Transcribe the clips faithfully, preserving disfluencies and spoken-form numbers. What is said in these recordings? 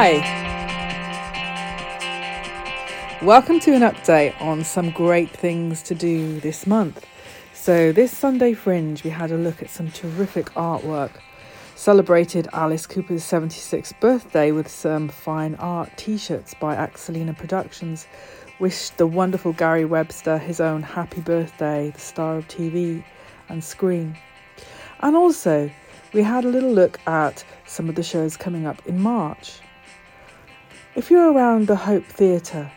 Hi! Welcome to an update on some great things to do this month. So this Sunday Fringe we had a look at some terrific artwork. Celebrated Alice Cooper's seventy-sixth birthday with some fine art t-shirts by Axelina Productions. Wished the wonderful Gary Webster his own happy birthday, the star of T V and screen. And also we had a little look at some of the shows coming up in March. If you're around the Hope Theatre,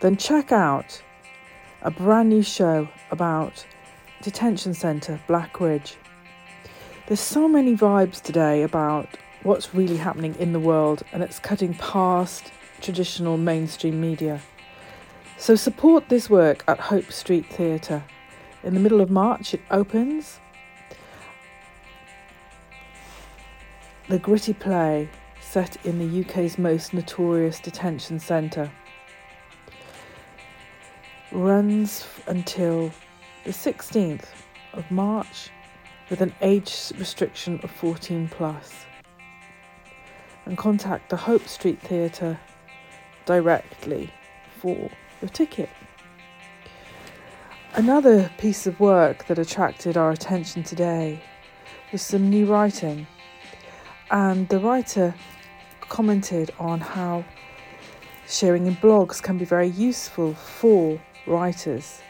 then check out a brand new show about detention centre Blackridge. There's so many vibes today about what's really happening in the world, and it's cutting past traditional mainstream media. So support this work at Hope Street Theatre. In the middle of March it opens. The gritty play set in the U K's most notorious detention centre runs until the sixteenth of March with an age restriction of fourteen plus. And contact the Hope Street Theatre directly for your ticket. Another piece of work that attracted our attention today was some new writing. And the writer commented on how sharing in blogs can be very useful for writers.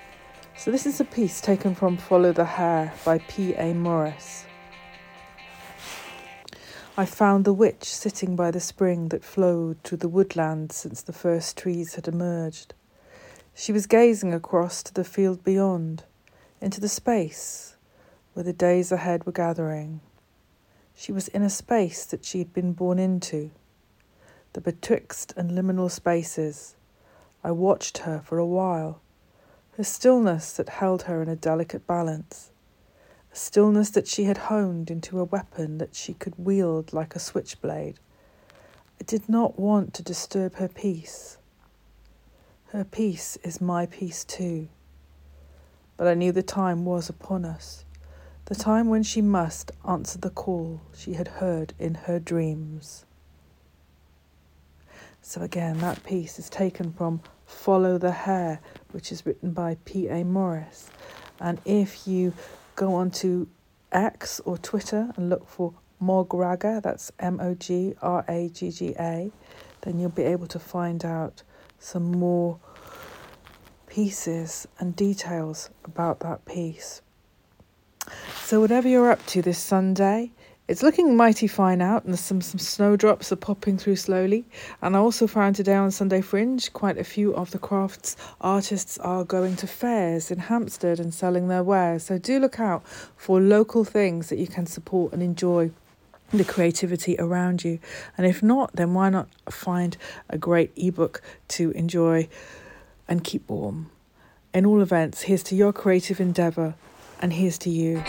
So this is a piece taken from Follow the Hare by P. A. Morris. I found the witch sitting by the spring that flowed through the woodland since the first trees had emerged. She was gazing across to the field beyond, into the space where the days ahead were gathering. She was in a space that she had been born into, the betwixt and liminal spaces. I watched her for a while, her stillness that held her in a delicate balance, a stillness that she had honed into a weapon that she could wield like a switchblade. I did not want to disturb her peace. Her peace is my peace too. But I knew the time was upon us. The time when she must answer the call she had heard in her dreams. So again, that piece is taken from Follow the Hare, which is written by P. A. Morris. And if you go onto X or Twitter and look for Mograga, that's M O G R A G G A, then you'll be able to find out some more pieces and details about that piece. So whatever you're up to this Sunday, it's looking mighty fine out, and some, some snowdrops are popping through slowly. And I also found today on Sunday Fringe quite a few of the crafts artists are going to fairs in Hampstead and selling their wares. So do look out for local things that you can support and enjoy the creativity around you. And if not, then why not find a great ebook to enjoy and keep warm. In all events, here's to your creative endeavour. And here's to you.